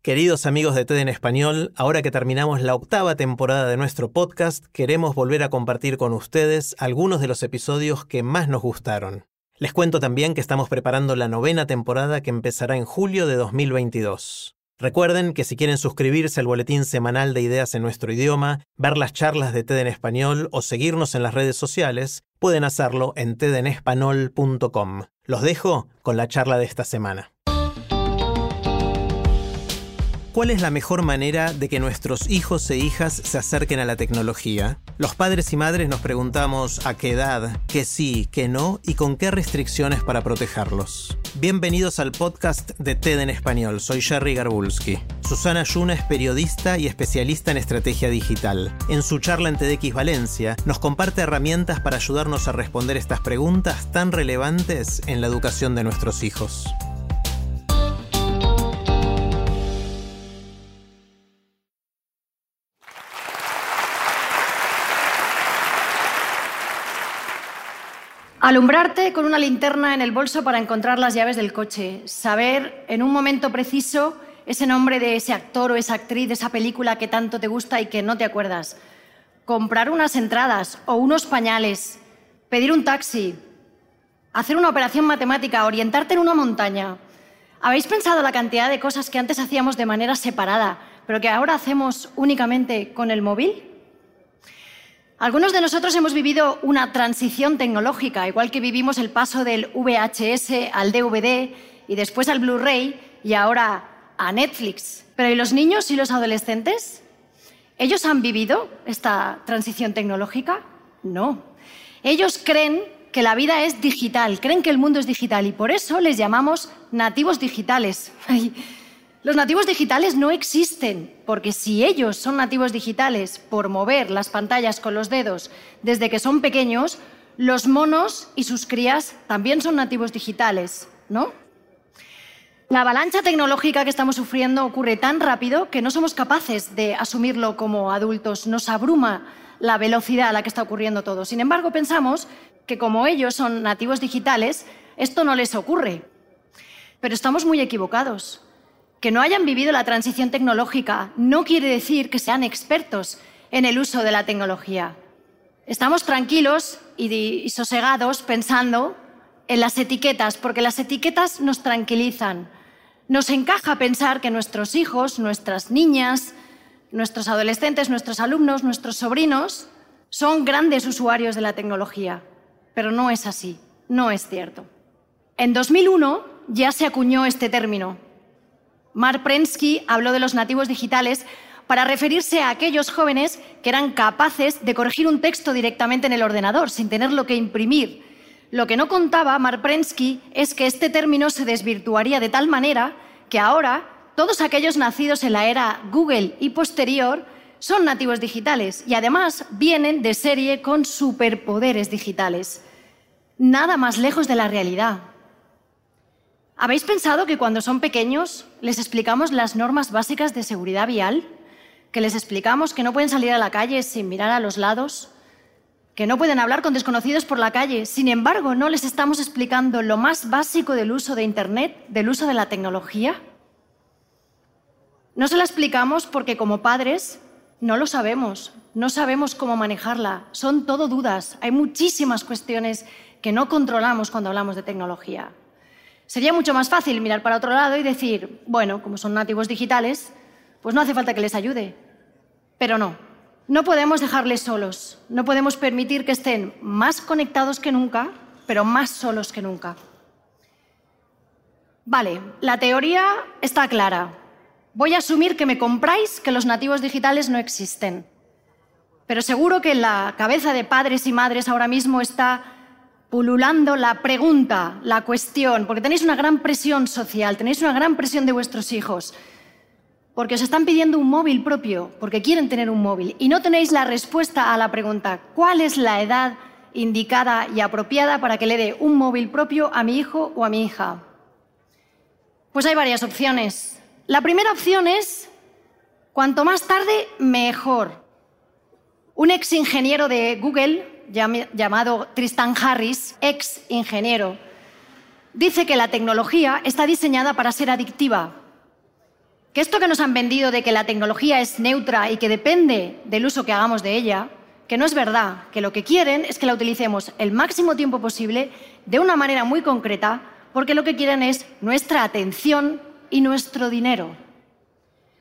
Queridos amigos de TED en Español, ahora que terminamos la 8ª temporada de nuestro podcast, queremos volver a compartir con ustedes algunos de los episodios que más nos gustaron. Les cuento también que estamos preparando la 9ª temporada que empezará en julio de 2022. Recuerden que si quieren suscribirse al boletín semanal de ideas en nuestro idioma, ver las charlas de TED en Español o seguirnos en las redes sociales, pueden hacerlo en tedenespañol.com. Los dejo con la charla de esta semana. ¿Cuál es la mejor manera de que nuestros hijos e hijas se acerquen a la tecnología? Los padres y madres nos preguntamos a qué edad, qué sí, qué no y con qué restricciones para protegerlos. Bienvenidos al podcast de TED en Español. Soy Jerry Garbulski. Susana Yuna es periodista y especialista en estrategia digital. En su charla en TEDx Valencia nos comparte herramientas para ayudarnos a responder estas preguntas tan relevantes en la educación de nuestros hijos. Alumbrarte con una linterna en el bolso para encontrar las llaves del coche. Saber en un momento preciso ese nombre de ese actor o esa actriz de esa película que tanto te gusta y que no te acuerdas. Comprar unas entradas o unos pañales. Pedir un taxi. Hacer una operación matemática. Orientarte en una montaña. ¿Habéis pensado la cantidad de cosas que antes hacíamos de manera separada, pero que ahora hacemos únicamente con el móvil? Algunos de nosotros hemos vivido una transición tecnológica, igual que vivimos el paso del VHS al DVD y después al Blu-ray y ahora a Netflix. Pero ¿y los niños y los adolescentes? ¿Ellos han vivido esta transición tecnológica? No. Ellos creen que la vida es digital, creen que el mundo es digital y por eso les llamamos nativos digitales. Los nativos digitales no existen, porque si ellos son nativos digitales por mover las pantallas con los dedos desde que son pequeños, los monos y sus crías también son nativos digitales, ¿no? La avalancha tecnológica que estamos sufriendo ocurre tan rápido que no somos capaces de asumirlo como adultos. Nos abruma la velocidad a la que está ocurriendo todo. Sin embargo, pensamos que como ellos son nativos digitales, esto no les ocurre. Pero estamos muy equivocados. Que no hayan vivido la transición tecnológica no quiere decir que sean expertos en el uso de la tecnología. Estamos tranquilos y sosegados pensando en las etiquetas, porque las etiquetas nos tranquilizan. Nos encaja pensar que nuestros hijos, nuestras niñas, nuestros adolescentes, nuestros alumnos, nuestros sobrinos son grandes usuarios de la tecnología. Pero no es así, no es cierto. En 2001 ya se acuñó este término. Mark Prensky habló de los nativos digitales para referirse a aquellos jóvenes que eran capaces de corregir un texto directamente en el ordenador, sin tenerlo que imprimir. Lo que no contaba Mark Prensky es que este término se desvirtuaría de tal manera que ahora todos aquellos nacidos en la era Google y posterior son nativos digitales y además vienen de serie con superpoderes digitales. Nada más lejos de la realidad. ¿Habéis pensado que cuando son pequeños les explicamos las normas básicas de seguridad vial? ¿Que les explicamos que no pueden salir a la calle sin mirar a los lados? ¿Que no pueden hablar con desconocidos por la calle? Sin embargo, ¿no les estamos explicando lo más básico del uso de Internet, del uso de la tecnología? No se la explicamos porque como padres no lo sabemos. No sabemos cómo manejarla. Son todo dudas. Hay muchísimas cuestiones que no controlamos cuando hablamos de tecnología. Sería mucho más fácil mirar para otro lado y decir, bueno, como son nativos digitales, pues no hace falta que les ayude. Pero no, no podemos dejarles solos. No podemos permitir que estén más conectados que nunca, pero más solos que nunca. Vale, la teoría está clara. Voy a asumir que me compráis que los nativos digitales no existen. Pero seguro que en la cabeza de padres y madres ahora mismo está pululando la pregunta, la cuestión, porque tenéis una gran presión social, tenéis una gran presión de vuestros hijos, porque os están pidiendo un móvil propio, porque quieren tener un móvil, y no tenéis la respuesta a la pregunta, ¿cuál es la edad indicada y apropiada para que le dé un móvil propio a mi hijo o a mi hija? Pues hay varias opciones. La primera opción es, cuanto más tarde, mejor. Un ex ingeniero de Google, llamado Tristan Harris, ex ingeniero, dice que la tecnología está diseñada para ser adictiva. Que esto que nos han vendido de que la tecnología es neutra y que depende del uso que hagamos de ella, que no es verdad, que lo que quieren es que la utilicemos el máximo tiempo posible de una manera muy concreta, porque lo que quieren es nuestra atención y nuestro dinero.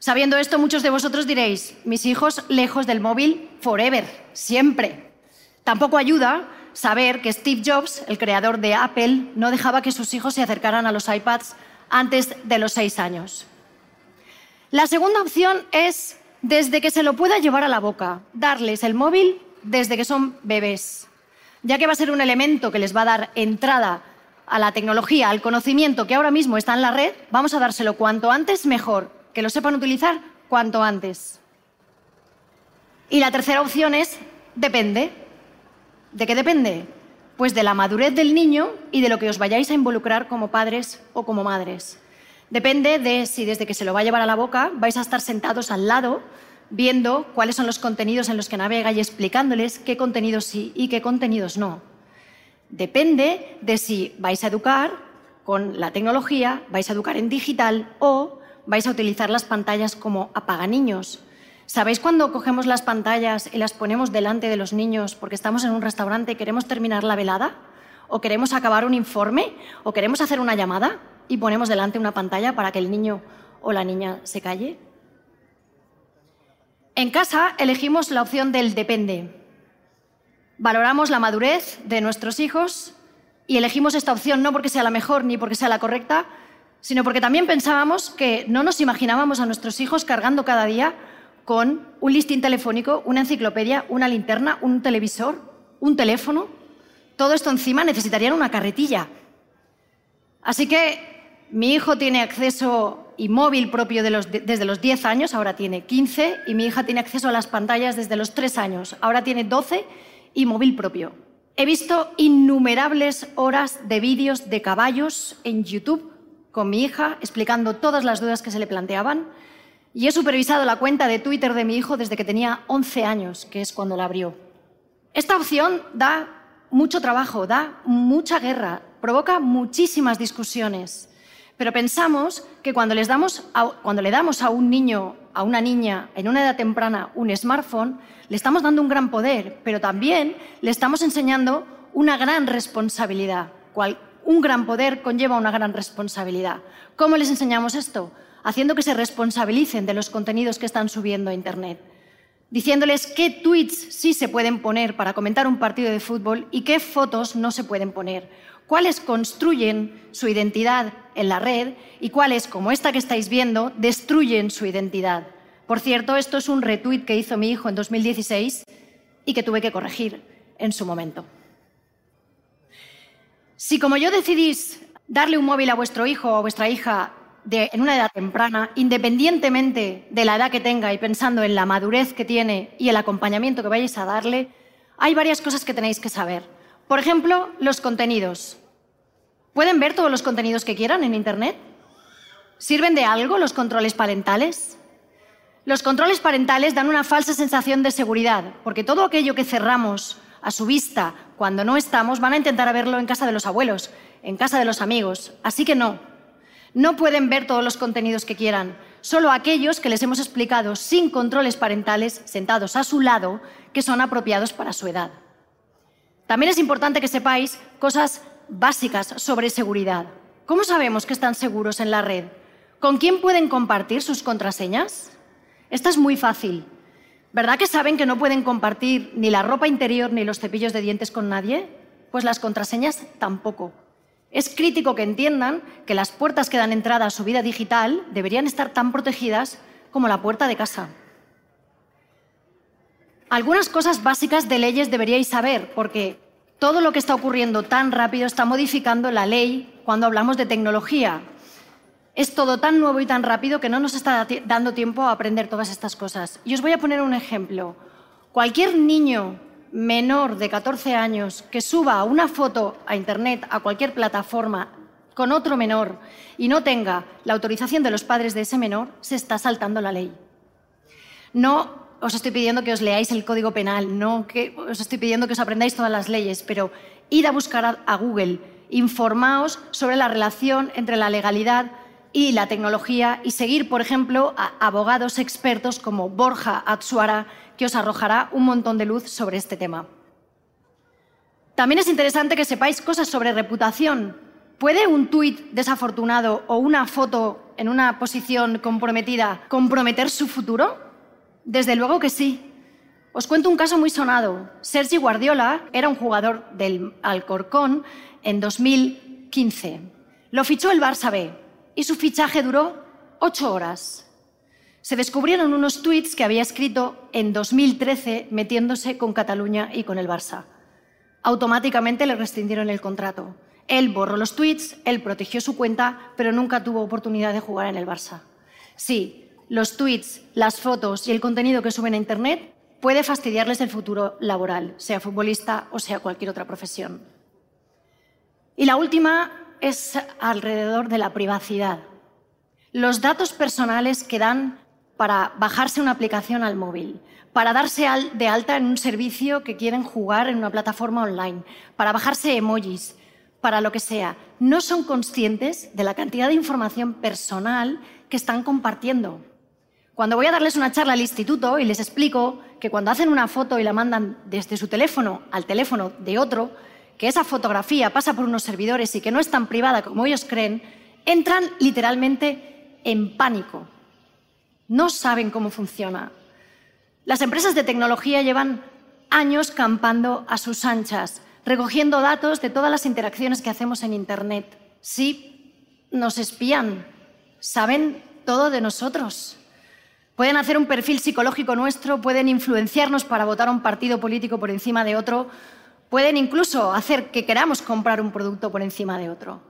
Sabiendo esto, muchos de vosotros diréis, mis hijos lejos del móvil forever, siempre. Tampoco ayuda saber que Steve Jobs, el creador de Apple, no dejaba que sus hijos se acercaran a los iPads antes de los 6 años. La segunda opción es desde que se lo pueda llevar a la boca, darles el móvil desde que son bebés, ya que va a ser un elemento que les va a dar entrada a la tecnología, al conocimiento que ahora mismo está en la red, vamos a dárselo cuanto antes mejor, que lo sepan utilizar cuanto antes. Y la tercera opción es, depende. ¿De qué depende? Pues de la madurez del niño y de lo que os vayáis a involucrar como padres o como madres. Depende de si desde que se lo va a llevar a la boca vais a estar sentados al lado viendo cuáles son los contenidos en los que navega y explicándoles qué contenidos sí y qué contenidos no. Depende de si vais a educar con la tecnología, vais a educar en digital o vais a utilizar las pantallas como apaganiños. ¿Sabéis cuando cogemos las pantallas y las ponemos delante de los niños porque estamos en un restaurante y queremos terminar la velada? ¿O queremos acabar un informe? ¿O queremos hacer una llamada? Y ponemos delante una pantalla para que el niño o la niña se calle. En casa elegimos la opción del depende. Valoramos la madurez de nuestros hijos y elegimos esta opción no porque sea la mejor ni porque sea la correcta, sino porque también pensábamos que no nos imaginábamos a nuestros hijos cargando cada día con un listín telefónico, una enciclopedia, una linterna, un televisor, un teléfono. Todo esto encima necesitarían una carretilla. Así que mi hijo tiene acceso y móvil propio desde los 10 años, ahora tiene 15, y mi hija tiene acceso a las pantallas desde los 3 años, ahora tiene 12 y móvil propio. He visto innumerables horas de vídeos de caballos en YouTube con mi hija, explicando todas las dudas que se le planteaban, y he supervisado la cuenta de Twitter de mi hijo desde que tenía 11 años, que es cuando la abrió. Esta opción da mucho trabajo, da mucha guerra, provoca muchísimas discusiones. Pero pensamos que cuando le damos a un niño, a una niña, en una edad temprana, un smartphone, le estamos dando un gran poder, pero también le estamos enseñando una gran responsabilidad. Un gran poder conlleva una gran responsabilidad. ¿Cómo les enseñamos esto? Haciendo que se responsabilicen de los contenidos que están subiendo a Internet. Diciéndoles qué tweets sí se pueden poner para comentar un partido de fútbol y qué fotos no se pueden poner. Cuáles construyen su identidad en la red y cuáles, como esta que estáis viendo, destruyen su identidad. Por cierto, esto es un retweet que hizo mi hijo en 2016 y que tuve que corregir en su momento. Si, como yo, decidís darle un móvil a vuestro hijo o a vuestra hija en una edad temprana, independientemente de la edad que tenga y pensando en la madurez que tiene y el acompañamiento que vayáis a darle, hay varias cosas que tenéis que saber. Por ejemplo, los contenidos. ¿Pueden ver todos los contenidos que quieran en Internet? ¿Sirven de algo los controles parentales? Los controles parentales dan una falsa sensación de seguridad, porque todo aquello que cerramos a su vista cuando no estamos van a intentar verlo en casa de los abuelos, en casa de los amigos. Así que no. No pueden ver todos los contenidos que quieran. Solo aquellos que les hemos explicado sin controles parentales, sentados a su lado, que son apropiados para su edad. También es importante que sepáis cosas básicas sobre seguridad. ¿Cómo sabemos que están seguros en la red? ¿Con quién pueden compartir sus contraseñas? Esta es muy fácil. ¿Verdad que saben que no pueden compartir ni la ropa interior ni los cepillos de dientes con nadie? Pues las contraseñas tampoco. Es crítico que entiendan que las puertas que dan entrada a su vida digital deberían estar tan protegidas como la puerta de casa. Algunas cosas básicas de leyes deberíais saber, porque Todo lo que está ocurriendo tan rápido está modificando la ley cuando hablamos de tecnología. Es todo tan nuevo y tan rápido que no nos está dando tiempo a aprender todas estas cosas. Y os voy a poner un ejemplo. Cualquier niño menor de 14 años que suba una foto a Internet, a cualquier plataforma, con otro menor y no tenga la autorización de los padres de ese menor, se está saltando la ley. No os estoy pidiendo que os leáis el Código Penal, no que os estoy pidiendo que os aprendáis todas las leyes, pero id a buscar a Google, informaos sobre la relación entre la legalidad y la tecnología y seguir, por ejemplo, a abogados expertos como Borja Adsuara, que os arrojará un montón de luz sobre este tema. También es interesante que sepáis cosas sobre reputación. ¿Puede un tuit desafortunado o una foto en una posición comprometida comprometer su futuro? Desde luego que sí. Os cuento un caso muy sonado. Sergi Guardiola era un jugador del Alcorcón en 2015. Lo fichó el Barça B y su fichaje duró 8 horas. Se descubrieron unos tuits que había escrito en 2013 metiéndose con Cataluña y con el Barça. Automáticamente le rescindieron el contrato. Él borró los tuits, él protegió su cuenta, pero nunca tuvo oportunidad de jugar en el Barça. Sí. Los tweets, las fotos y el contenido que suben a Internet puede fastidiarles el futuro laboral, sea futbolista o sea cualquier otra profesión. Y la última es alrededor de la privacidad. Los datos personales que dan para bajarse una aplicación al móvil, para darse de alta en un servicio que quieren jugar en una plataforma online, para bajarse emojis, para lo que sea, no son conscientes de la cantidad de información personal que están compartiendo. Cuando voy a darles una charla al instituto y les explico que cuando hacen una foto y la mandan desde su teléfono al teléfono de otro, que esa fotografía pasa por unos servidores y que no es tan privada como ellos creen, entran literalmente en pánico. No saben cómo funciona. Las empresas de tecnología llevan años campando a sus anchas, recogiendo datos de todas las interacciones que hacemos en Internet. Sí, nos espían. Saben todo de nosotros. Pueden hacer un perfil psicológico nuestro, pueden influenciarnos para votar a un partido político por encima de otro, pueden incluso hacer que queramos comprar un producto por encima de otro.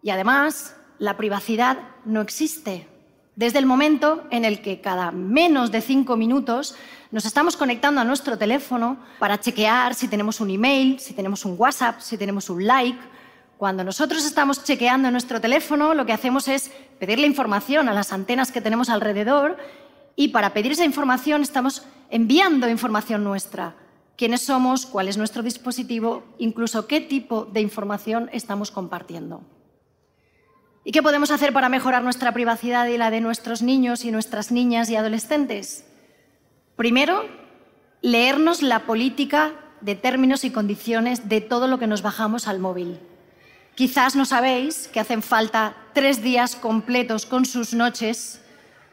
Y además, la privacidad no existe. Desde el momento en el que cada menos de 5 minutos nos estamos conectando a nuestro teléfono para chequear si tenemos un email, si tenemos un WhatsApp, si tenemos un like. Cuando nosotros estamos chequeando en nuestro teléfono, lo que hacemos es pedirle información a las antenas que tenemos alrededor y para pedir esa información estamos enviando información nuestra. ¿Quiénes somos? ¿Cuál es nuestro dispositivo? Incluso qué tipo de información estamos compartiendo. ¿Y qué podemos hacer para mejorar nuestra privacidad y la de nuestros niños y nuestras niñas y adolescentes? Primero, leernos la política de términos y condiciones de todo lo que nos bajamos al móvil. Quizás no sabéis que hacen falta 3 días completos con sus noches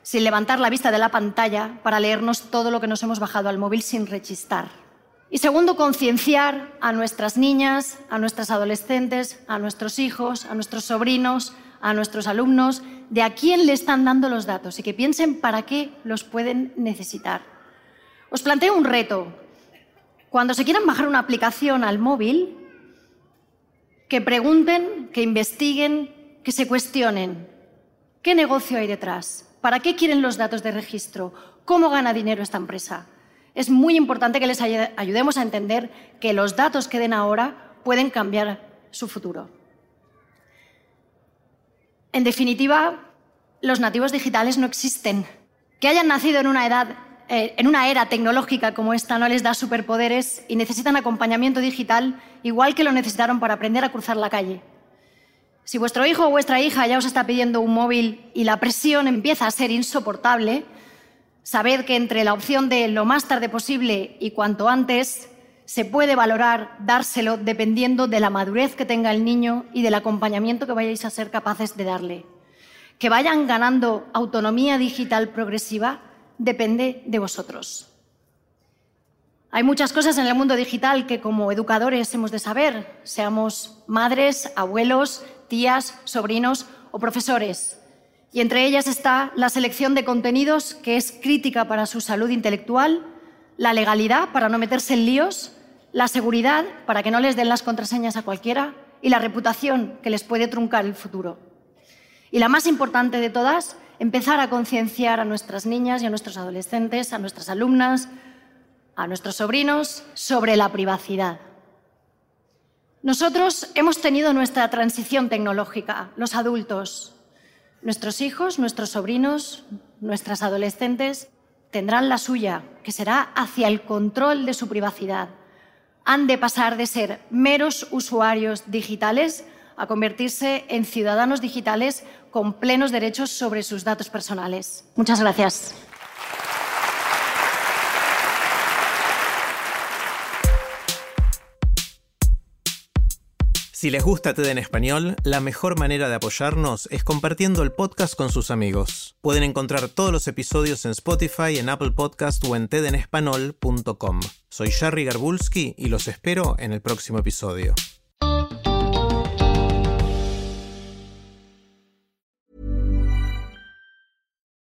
sin levantar la vista de la pantalla para leernos todo lo que nos hemos bajado al móvil sin rechistar. Y segundo, concienciar a nuestras niñas, a nuestras adolescentes, a nuestros hijos, a nuestros sobrinos, a nuestros alumnos, de a quién le están dando los datos y que piensen para qué los pueden necesitar. Os planteo un reto. Cuando se quieran bajar una aplicación al móvil, que pregunten, que investiguen, que se cuestionen. ¿Qué negocio hay detrás? ¿Para qué quieren los datos de registro? ¿Cómo gana dinero esta empresa? Es muy importante que les ayudemos a entender que los datos que den ahora pueden cambiar su futuro. En definitiva, los nativos digitales no existen. Que hayan nacido en una era tecnológica como esta no les da superpoderes y necesitan acompañamiento digital igual que lo necesitaron para aprender a cruzar la calle. Si vuestro hijo o vuestra hija ya os está pidiendo un móvil y la presión empieza a ser insoportable, sabed que entre la opción de lo más tarde posible y cuanto antes se puede valorar dárselo dependiendo de la madurez que tenga el niño y del acompañamiento que vayáis a ser capaces de darle. Que vayan ganando autonomía digital progresiva depende de vosotros. Hay muchas cosas en el mundo digital que como educadores hemos de saber, seamos madres, abuelos, tías, sobrinos o profesores. Y entre ellas está la selección de contenidos, que es crítica para su salud intelectual, la legalidad, para no meterse en líos, la seguridad para que no les den las contraseñas a cualquiera y la reputación que les puede truncar el futuro. Y la más importante de todas, empezar a concienciar a nuestras niñas y a nuestros adolescentes, a nuestras alumnas, a nuestros sobrinos, sobre la privacidad. Nosotros hemos tenido nuestra transición tecnológica, los adultos. Nuestros hijos, nuestros sobrinos, nuestras adolescentes tendrán la suya, que será hacia el control de su privacidad. Han de pasar de ser meros usuarios digitales a convertirse en ciudadanos digitales con plenos derechos sobre sus datos personales. Muchas gracias. Si les gusta TED en Español, la mejor manera de apoyarnos es compartiendo el podcast con sus amigos. Pueden encontrar todos los episodios en Spotify, en Apple Podcast o en tedenespañol.com. Soy Jerry Garbulski y los espero en el próximo episodio.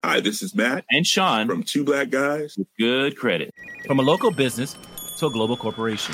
Hi, this is Matt and Sean from Two Black Guys with Good Credit. From a local business to a global corporation.